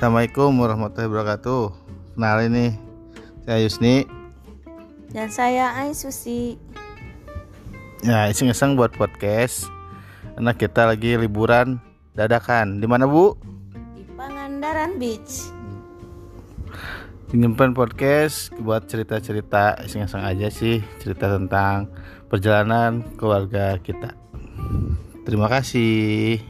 Assalamualaikum warahmatullahi wabarakatuh. Kenalin nih, saya Yusni. Dan saya Ai Susi. Nah, iseng-iseng buat podcast. Anak kita lagi liburan dadakan. Di mana, Bu? Di Pangandaran Beach. Nyimpen podcast buat cerita-cerita iseng-iseng aja sih, cerita tentang perjalanan keluarga kita. Terima kasih.